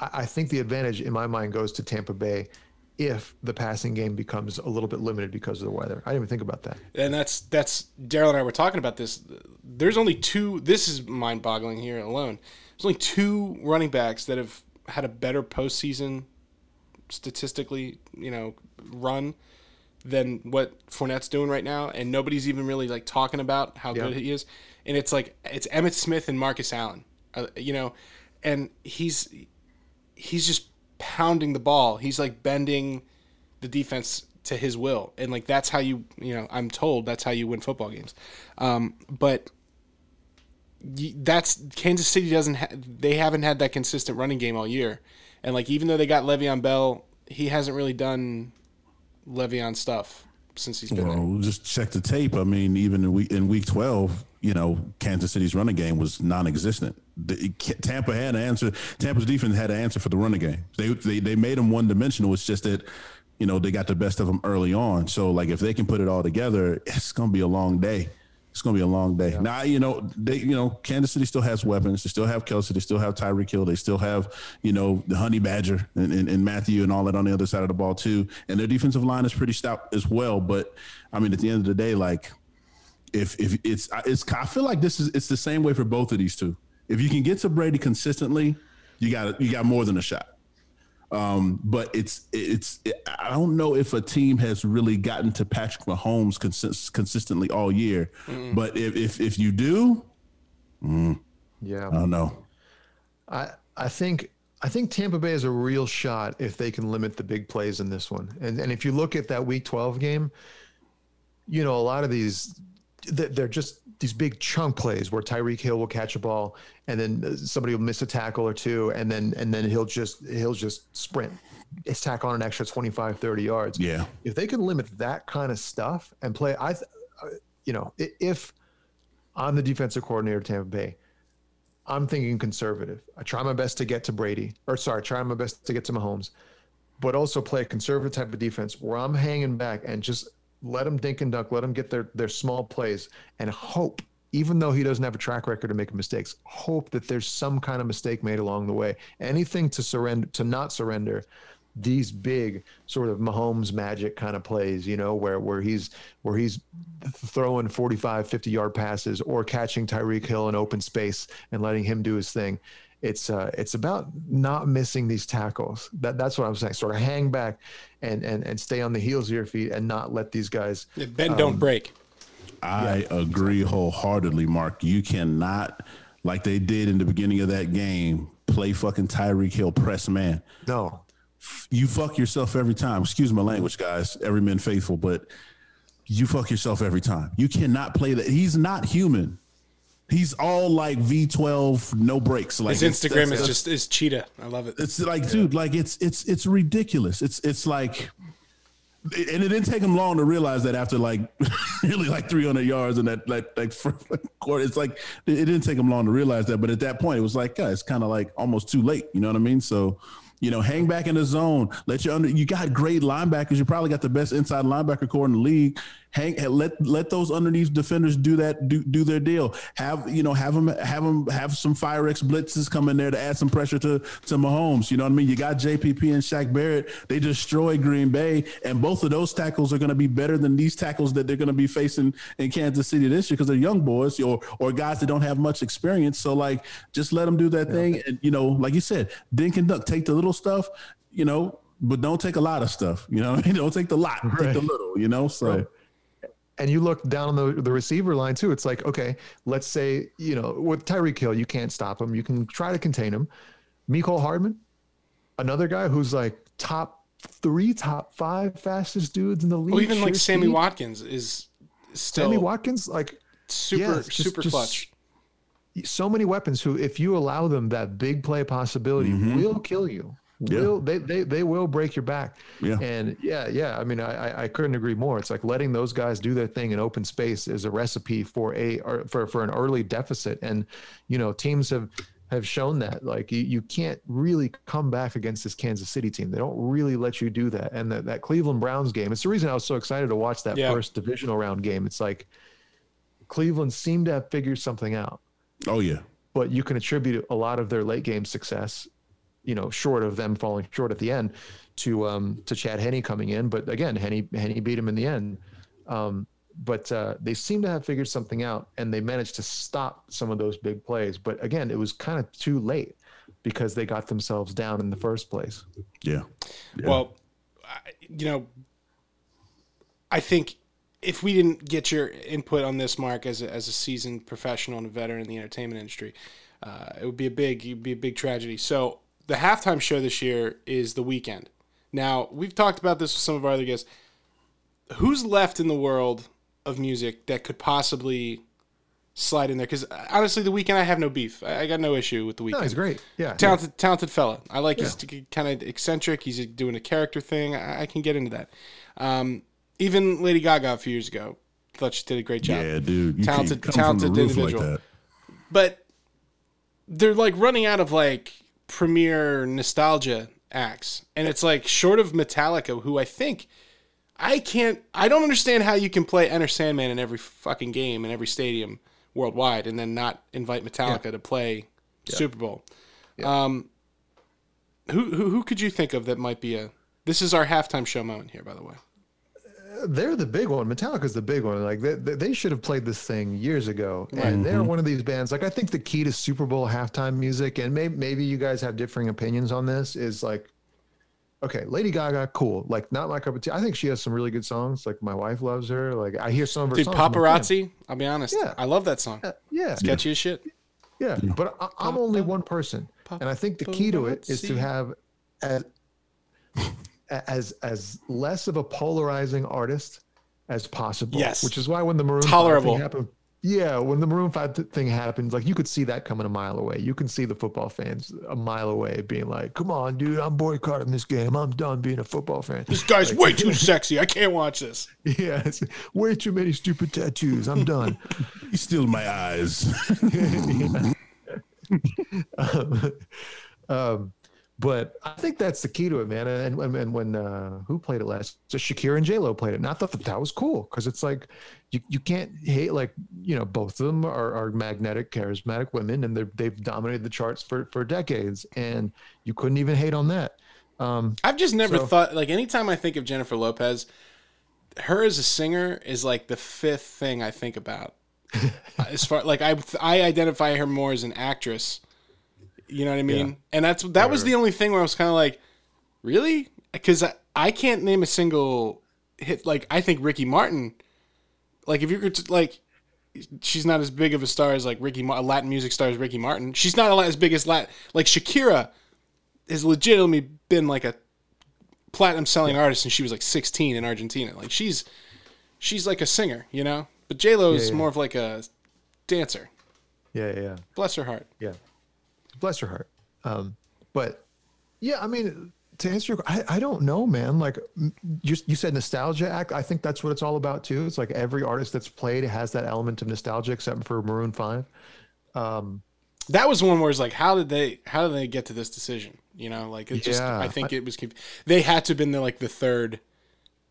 I think the advantage in my mind goes to Tampa Bay if the passing game becomes a little bit limited because of the weather. I didn't even think about that. And that's Daryl and I were talking about this. There's only two. This is mind boggling here alone. There's only two running backs that have had a better postseason statistically, you know, run than what Fournette's doing right now. And nobody's even really like talking about how good he is. And it's like, it's Emmitt Smith and Marcus Allen, you know, and he's just pounding the ball. He's like bending the defense to his will. And like, that's how you know, I'm told that's how you win football games. But that's Kansas City they haven't had that consistent running game all year. And like, even though they got Le'Veon Bell, he hasn't really done Le'Veon stuff since he's been there. Well, just check the tape. I mean, even in week 12, you know, Kansas City's running game was non-existent. Tampa had an answer. Tampa's defense had an answer for the running game. They made them one-dimensional. It's just that, you know, they got the best of them early on. So, like, if they can put it all together, it's going to be a long day. It's going to be a long day. Yeah. Now, you know, Kansas City still has weapons. They still have Kelce. They still have Tyreek Hill. They still have, you know, the Honey Badger and Matthew and all that on the other side of the ball, too. And their defensive line is pretty stout as well. But, I mean, at the end of the day, like, if it's I feel like it's the same way for both of these two. If you can get to Brady consistently, you got more than a shot. But I don't know if a team has really gotten to Patrick Mahomes consistently all year. Mm. But if you do, I don't know. I think Tampa Bay is a real shot if they can limit the big plays in this one. And if you look at that Week 12 game, you know, a lot of these, they're just these big chunk plays where Tyreek Hill will catch a ball and then somebody will miss a tackle or two. And then he'll just sprint, tack on an extra 25, 30 yards. Yeah. If they can limit that kind of stuff and play, you know, if I'm the defensive coordinator of Tampa Bay, I'm thinking conservative. I try my best to get to Brady, try my best to get to Mahomes, but also play a conservative type of defense where I'm hanging back and just let them dink and dunk, let them get their small plays and hope, even though he doesn't have a track record of making mistakes, hope that there's some kind of mistake made along the way. Anything to not surrender these big sort of Mahomes magic kind of plays, you know, where he's throwing 45, 50 yard passes or catching Tyreek Hill in open space and letting him do his thing. It's about not missing these tackles. That's what I'm saying. Sort of hang back and stay on the heels of your feet and not let these guys bend, don't break. I agree wholeheartedly, Mark. You cannot, like they did in the beginning of that game, play fucking Tyreek Hill press man. No. You fuck yourself every time. Excuse my language, guys. Every man faithful, but you fuck yourself every time. You cannot play that. He's not human. He's all like V12, no breaks. Like his Instagram is cheetah. I love it. It's like, dude, like it's ridiculous. It's like, and it didn't take him long to realize that after like really like 300 yards and that like quarter, it's like it didn't take him long to realize that. But at that point, it was like, it's kind of like almost too late. You know what I mean? So, you know, hang back in the zone. You got great linebackers. You probably got the best inside linebacker core in the league. Let those underneath defenders do their deal. Have some fire X blitzes come in there to add some pressure to Mahomes. You know what I mean? You got JPP and Shaq Barrett. They destroyed Green Bay, and both of those tackles are going to be better than these tackles that they're going to be facing in Kansas City this year because they're young boys or guys that don't have much experience. So like, just let them do that thing, and you know, like you said, dink and dunk, take the little stuff, you know, but don't take a lot of stuff. You know what I mean? Don't take the lot, take the little. You know, so. Right. And you look down on the receiver line too. It's like, okay, let's say, you know, with Tyreek Hill, you can't stop him. You can try to contain him. Mecole Hardman, another guy who's like top 5 fastest dudes in the league. Or even like Sammy Watkins is still. Sammy Watkins, like super clutch. So many weapons who, if you allow them that big play possibility, will kill you. Yeah. They will break your back. Yeah. And I mean, I couldn't agree more. It's like letting those guys do their thing in open space is a recipe for an early deficit. And, you know, teams have shown that. Like you can't really come back against this Kansas City team. They don't really let you do that. And that Cleveland Browns game, it's the reason I was so excited to watch that first divisional round game. It's like Cleveland seemed to have figured something out. Oh, yeah. but you can attribute a lot of their late game success, you know, short of them falling short at the end, to Chad Henne coming in. But again, Henne beat him in the end. But they seem to have figured something out, and they managed to stop some of those big plays. But again, it was kind of too late because they got themselves down in the first place. Yeah. Well, I think if we didn't get your input on this, Mark, as a seasoned professional and a veteran in the entertainment industry, it would be a big tragedy. So the halftime show this year is The Weeknd. Now, we've talked about this with some of our other guests. Who's left in the world of music that could possibly slide in there? Because honestly, The Weeknd, I have no beef. I got no issue with The Weeknd. No, he's great. Yeah, talented fella. I like his kind of eccentric. He's doing a character thing. I can get into that. Even Lady Gaga a few years ago, thought she did a great job. Yeah, dude, talented individual. Like that. But they're like running out of like premier nostalgia acts, and it's like short of Metallica, who I don't understand how you can play Enter Sandman in every fucking game in every stadium worldwide and then not invite Metallica to play Super Bowl. Yeah. Who could you think of that might be this is our halftime show moment here, by the way. They're the big one. Metallica's the big one. Like they should have played this thing years ago. And they're one of these bands. Like I think the key to Super Bowl halftime music, and maybe you guys have differing opinions on this, is like, okay, Lady Gaga, cool. Like, not my cup of tea. I think she has some really good songs. Like, my wife loves her. Like, I hear some of her songs. Dude, Paparazzi, I'll be honest. Yeah. I love that song. Yeah. It's catchy as shit. Yeah. But I'm only one person. And I think the key to it is to have as less of a polarizing artist as possible. Yes. Which is why when the Maroon 5 thing happened. Yeah, when the Maroon 5 thing happens, like you could see that coming a mile away. You can see the football fans a mile away being like, come on, dude, I'm boycotting this game. I'm done being a football fan. This guy's like, way too sexy. I can't watch this. Yeah, it's way too many stupid tattoos. I'm done. He's still in my eyes. But I think that's the key to it, man. And when who played it last? So Shakira and J-Lo played it. And I thought that was cool because it's like you can't hate, like, you know, both of them are magnetic, charismatic women, and they've dominated the charts for decades. And you couldn't even hate on that. I've just never thought, like, anytime I think of Jennifer Lopez, her as a singer is like the fifth thing I think about. As far like I identify her more as an actress. You know what I mean? Yeah. And that was the only thing where I was kind of like, really? Because I can't name a single hit. Like, I think Ricky Martin, like, if you're like, she's not as big of a star as like a Latin music star as Ricky Martin. She's not as big as Latin. Like, Shakira has legitimately been like a platinum selling artist, and she was like 16 in Argentina. Like, she's like a singer, you know? But J-Lo is more of like a dancer. Yeah. Bless her heart. Yeah. Bless her heart. But yeah, I mean, to answer your, I don't know, man. Like you said, nostalgia act. I think that's what it's all about too. It's like every artist that's played has that element of nostalgia, except for Maroon 5. That was one where it's like, how did they get to this decision? You know, like it's just, I think it was, they had to have been the third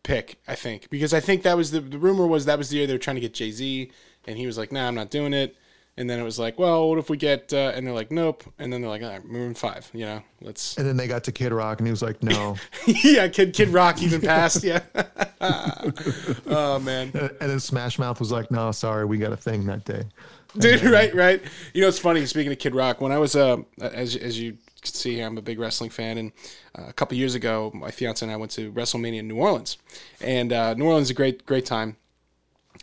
pick, I think, because I think that was the rumor was that was the year they were trying to get Jay-Z, and he was like, nah, I'm not doing it. And then it was like, well, what if we get, and they're like, nope. And then they're like, all right, Maroon 5, you know, let's. And then they got to Kid Rock and he was like, no. Yeah, Kid Rock even passed, yeah. Oh, man. And then Smash Mouth was like, no, sorry, we got a thing that day. Dude, right. You know, it's funny, speaking of Kid Rock, when I was, as you can see here, I'm a big wrestling fan. And a couple years ago, my fiance and I went to WrestleMania in New Orleans. And New Orleans is a great, great time.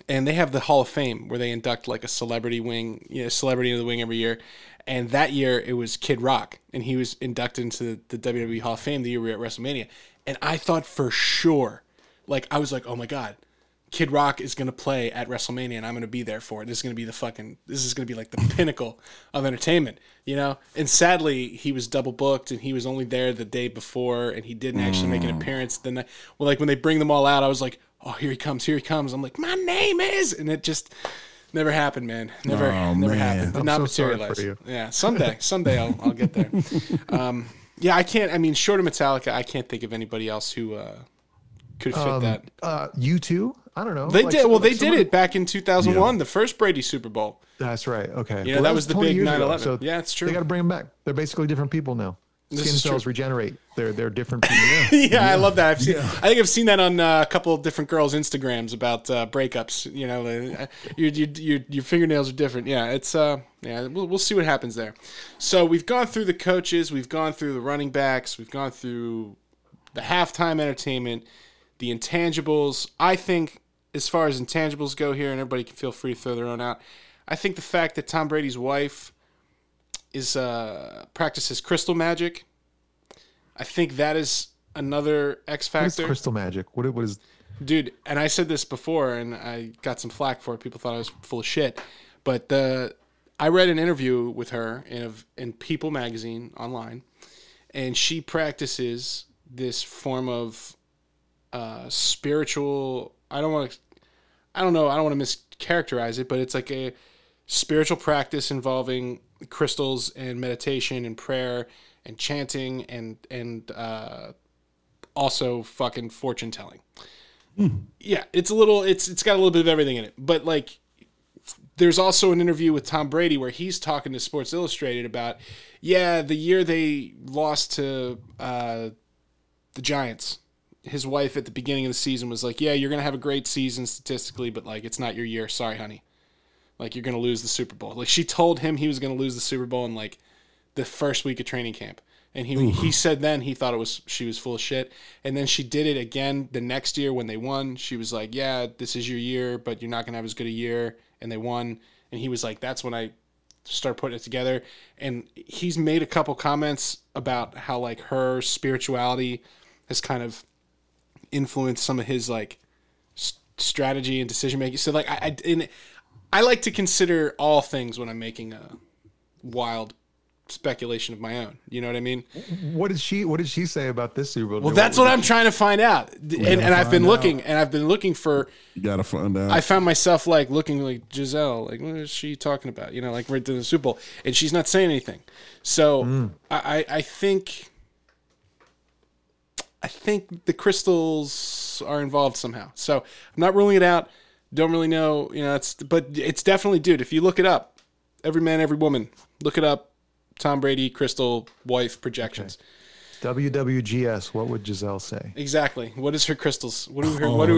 And they have the Hall of Fame where they induct like a celebrity wing, you know, celebrity of the wing every year. And that year it was Kid Rock, and he was inducted into the WWE Hall of Fame the year we were at WrestleMania. And I thought for sure, like I was like, oh my God, Kid Rock is going to play at WrestleMania and I'm going to be there for it. This is going to be this is going to be like the pinnacle of entertainment, you know? And sadly he was double booked and he was only there the day before and he didn't actually make an appearance. Then when they bring them all out, I was like, oh, here he comes. I'm like, my name is, and it just never happened, man. Never happened. Did not materialize. Yeah, someday I'll get there. Yeah, I can't. I mean, short of Metallica, I can't think of anybody else who could fit that. U2. I don't know. They like, did. Well, they did it back in 2001, the first Brady Super Bowl. That's right. Okay. You know, well, that was the big 9/11. So yeah, it's true. They got to bring them back. They're basically different people now. Skin cells regenerate. They're different people. Yeah. I love that. I've seen. I think I've seen that on a couple of different girls' Instagrams about breakups. You know, your fingernails are different. Yeah, it's We'll see what happens there. So we've gone through the coaches. We've gone through the running backs. We've gone through the halftime entertainment, the intangibles. I think as far as intangibles go here, and everybody can feel free to throw their own out. I think the fact that Tom Brady's wife practices crystal magic. I think that is another X factor. What is crystal magic? What is? Dude, and I said this before, and I got some flack for it. People thought I was full of shit, but I read an interview with her in People magazine online, and she practices this form of spiritual. I don't want to mischaracterize it, but it's like a spiritual practice involving crystals and meditation and prayer and chanting and also fucking fortune telling. Yeah, it's got a little bit of everything in it. But like, there's also an interview with Tom Brady where he's talking to Sports Illustrated about the year they lost to the Giants. His wife at the beginning of the season was like, you're gonna have a great season statistically, but like, it's not your year. Sorry, honey. Like, you're going to lose the Super Bowl. Like, she told him he was going to lose the Super Bowl in, like, the first week of training camp. And he said then he thought she was full of shit. And then she did it again the next year when they won. She was like, this is your year, but you're not going to have as good a year. And they won. And he was like, that's when I start putting it together. And he's made a couple comments about how, like, her spirituality has kind of influenced some of his, like, strategy and decision-making. So, like, I like to consider all things when I'm making a wild speculation of my own. You know what I mean? What did she say about this Super Bowl? Well, that's what I'm trying to find out. And I've been looking for... You got to find out. I found myself like looking like Giselle, like, what is she talking about? You know, like right to the Super Bowl. And she's not saying anything. So I think the crystals are involved somehow. So I'm not ruling it out. Don't really know, you know. But it's definitely, dude. If you look it up, every man, every woman, look it up. Tom Brady, crystal, wife, projections. Okay. WWGS. What would Giselle say? Exactly. What is her crystals? What do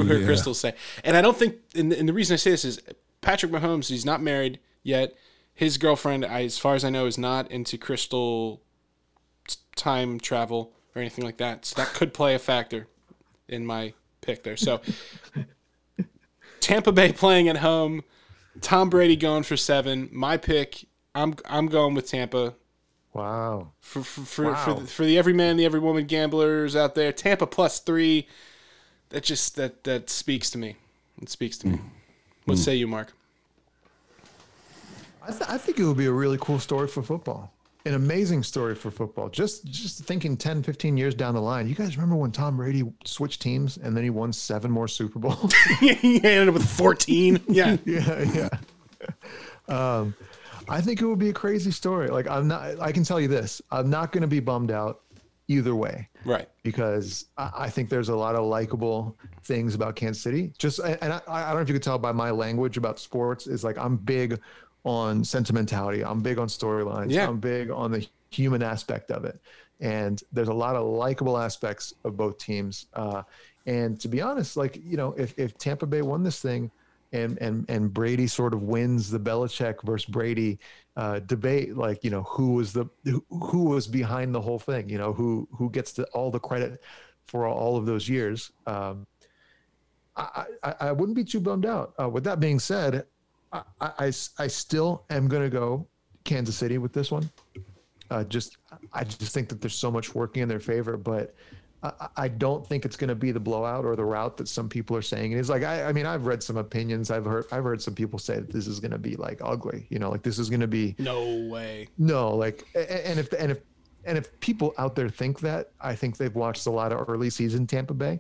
her crystals say? And I don't think. And the reason I say this is Patrick Mahomes. He's not married yet. His girlfriend, as far as I know, is not into crystal time travel or anything like that. So that could play a factor in my pick there. So. Tampa Bay playing at home, Tom Brady going for 7. My pick, I'm going with Tampa. Wow. For the every man, the every woman gamblers out there, Tampa plus 3. That speaks to me. It speaks to me. What say you, Mark? I think it would be a really cool story for football. An amazing story for football. Just thinking 10, 15 years down the line, you guys remember when Tom Brady switched teams and then he won 7 more Super Bowls? He ended up with 14. I think it would be a crazy story. Like, I can tell you this, I'm not going to be bummed out either way. Right. Because I think there's a lot of likable things about Kansas City. I don't know if you could tell by my language about sports, is like, I'm big on sentimentality. I'm big on storylines. Yeah. I'm big on the human aspect of it. And there's a lot of likable aspects of both teams. And to be honest, like, you know, if Tampa Bay won this thing and Brady sort of wins the Belichick versus Brady debate, like, you know, who was behind the whole thing, you know, who gets all the credit for all of those years. I wouldn't be too bummed out. With that being said, I still am going to go Kansas City with this one. I just think that there's so much working in their favor, but I don't think it's going to be the blowout or the route that some people are saying. It's like, I mean, I've read some opinions. I've heard some people say that this is going to be like ugly, you know, like this is going to be no way. No, like, and if people out there think that, I think they've watched a lot of early season Tampa Bay.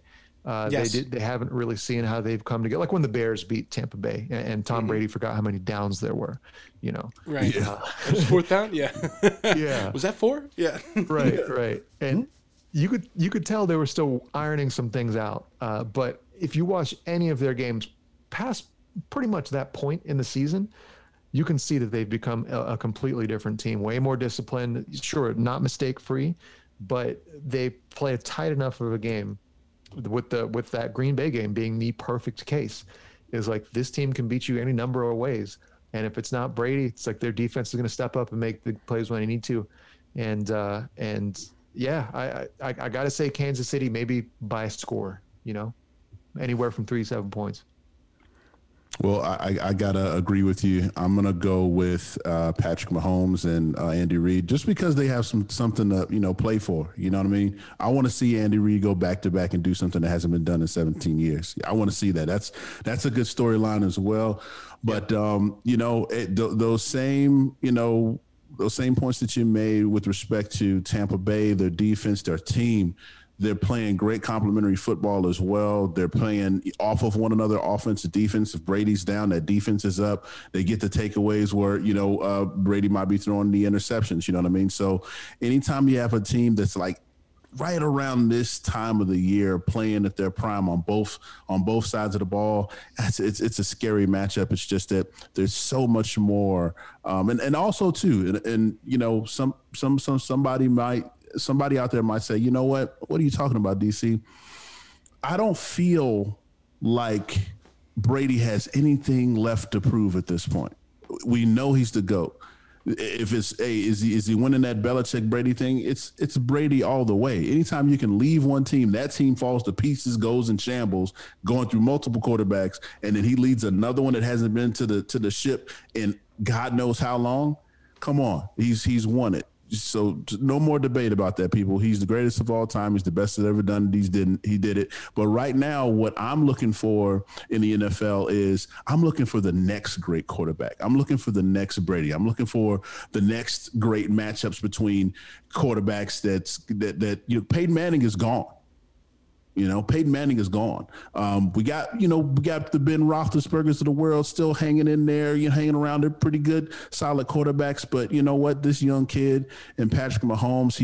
Yes. They haven't really seen how they've come together. Like when the Bears beat Tampa Bay and Tom Brady forgot how many downs there were, you know. Right. Yeah. Was 4th down? Yeah. Yeah. Was that 4? Yeah. Right. And you could tell they were still ironing some things out. But if you watch any of their games past pretty much that point in the season, you can see that they've become a completely different team, way more disciplined, sure, not mistake-free, but they play a tight enough of a game, with that Green Bay game being the perfect case. Is like, this team can beat you any number of ways. And if it's not Brady, it's like their defense is going to step up and make the plays when they need to. And yeah, I got to say Kansas City, maybe by a score, you know, anywhere from 3 to 7 points. Well, I got to agree with you. I'm going to go with Patrick Mahomes and Andy Reid, just because they have something to, you know, play for. You know what I mean? I want to see Andy Reid go back-to-back and do something that hasn't been done in 17 years. I want to see that. That's a good storyline as well. But, you know, those same points that you made with respect to Tampa Bay, their defense, their team, they're playing great complementary football as well. They're playing off of one another, offense and defense. If Brady's down, that defense is up. They get the takeaways where, you know, Brady might be throwing the interceptions. You know what I mean? So anytime you have a team that's like right around this time of the year playing at their prime on both sides of the ball, it's a scary matchup. It's just that there's so much more. And also too, and you know, somebody out there might say, you know what are you talking about, DC? I don't feel like Brady has anything left to prove at this point. We know he's the GOAT. If it's is he winning that Belichick Brady thing? It's Brady all the way. Anytime you can leave one team, that team falls to pieces, goes in shambles, going through multiple quarterbacks, and then he leads another one that hasn't been to the ship in God knows how long. Come on, he's won it. So no more debate about that, people. He's the greatest of all time. He's the best that ever done. He did it. But right now, what I'm looking for in the NFL is I'm looking for the next great quarterback. I'm looking for the next Brady. I'm looking for the next great matchups between quarterbacks. Peyton Manning is gone. You know, Peyton Manning is gone. We got the Ben Roethlisbergers of the world still hanging in there. You're hanging around. They're pretty good, solid quarterbacks. But you know what? This young kid and Patrick Mahomes,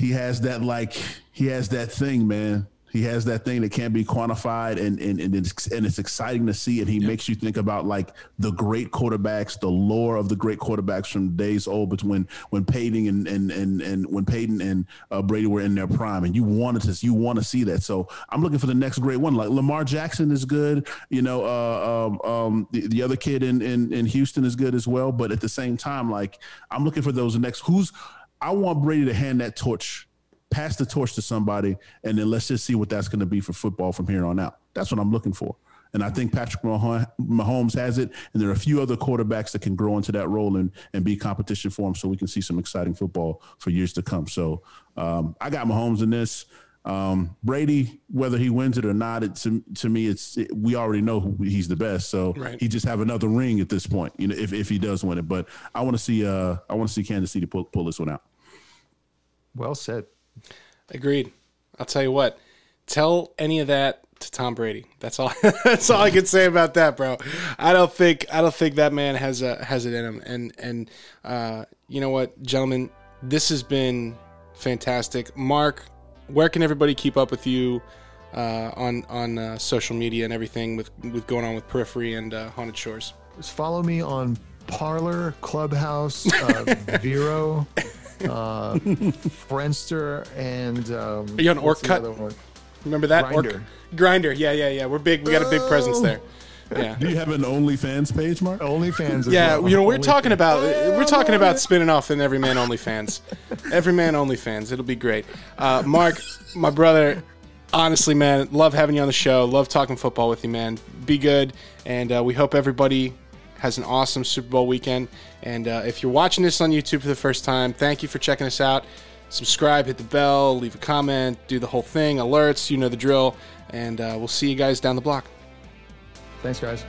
he has that thing, man. He has that thing that can't be quantified, and it's exciting to see. And he makes you think about like the great quarterbacks, the lore of the great quarterbacks from days old between when Peyton and when Peyton and Brady were in their prime. And you want to see that. So I'm looking for the next great one. Like Lamar Jackson is good, you know. The other kid in Houston is good as well. But at the same time, like I'm looking for those next. I want Brady to hand that torch. Pass the torch to somebody, and then let's just see what that's going to be for football from here on out. That's what I'm looking for. And I think Patrick Mahomes has it, and there are a few other quarterbacks that can grow into that role and be competition for him, so we can see some exciting football for years to come. So I got Mahomes in this. Brady, whether he wins it or not, to me, we already know he's the best. So right. He just have another ring at this point, you know, if he does win it. But I want to see Kansas City pull this one out. Well said. Agreed. I'll tell you what. Tell any of that to Tom Brady. That's all. That's all I can say about that, bro. I don't think that man has it in him. And you know what, gentlemen, this has been fantastic. Mark, where can everybody keep up with you on social media and everything with going on with Periphery and Haunted Shores? Just follow me on Parler, Clubhouse, Vero. Friendster and are you on Orc Cut? Remember that Grinder? Yeah. We're big. We got a big presence there. Yeah. Do you have an OnlyFans page, Mark? OnlyFans. Yeah, well. You know we're talking about spinning off an Everyman OnlyFans. Everyman OnlyFans. It'll be great. Mark, my brother. Honestly, man, love having you on the show. Love talking football with you, man. Be good, and we hope everybody has an awesome Super Bowl weekend. And if you're watching this on YouTube for the first time, thank you for checking us out. Subscribe, hit the bell, leave a comment, do the whole thing, alerts, you know the drill. And we'll see you guys down the block. Thanks, guys.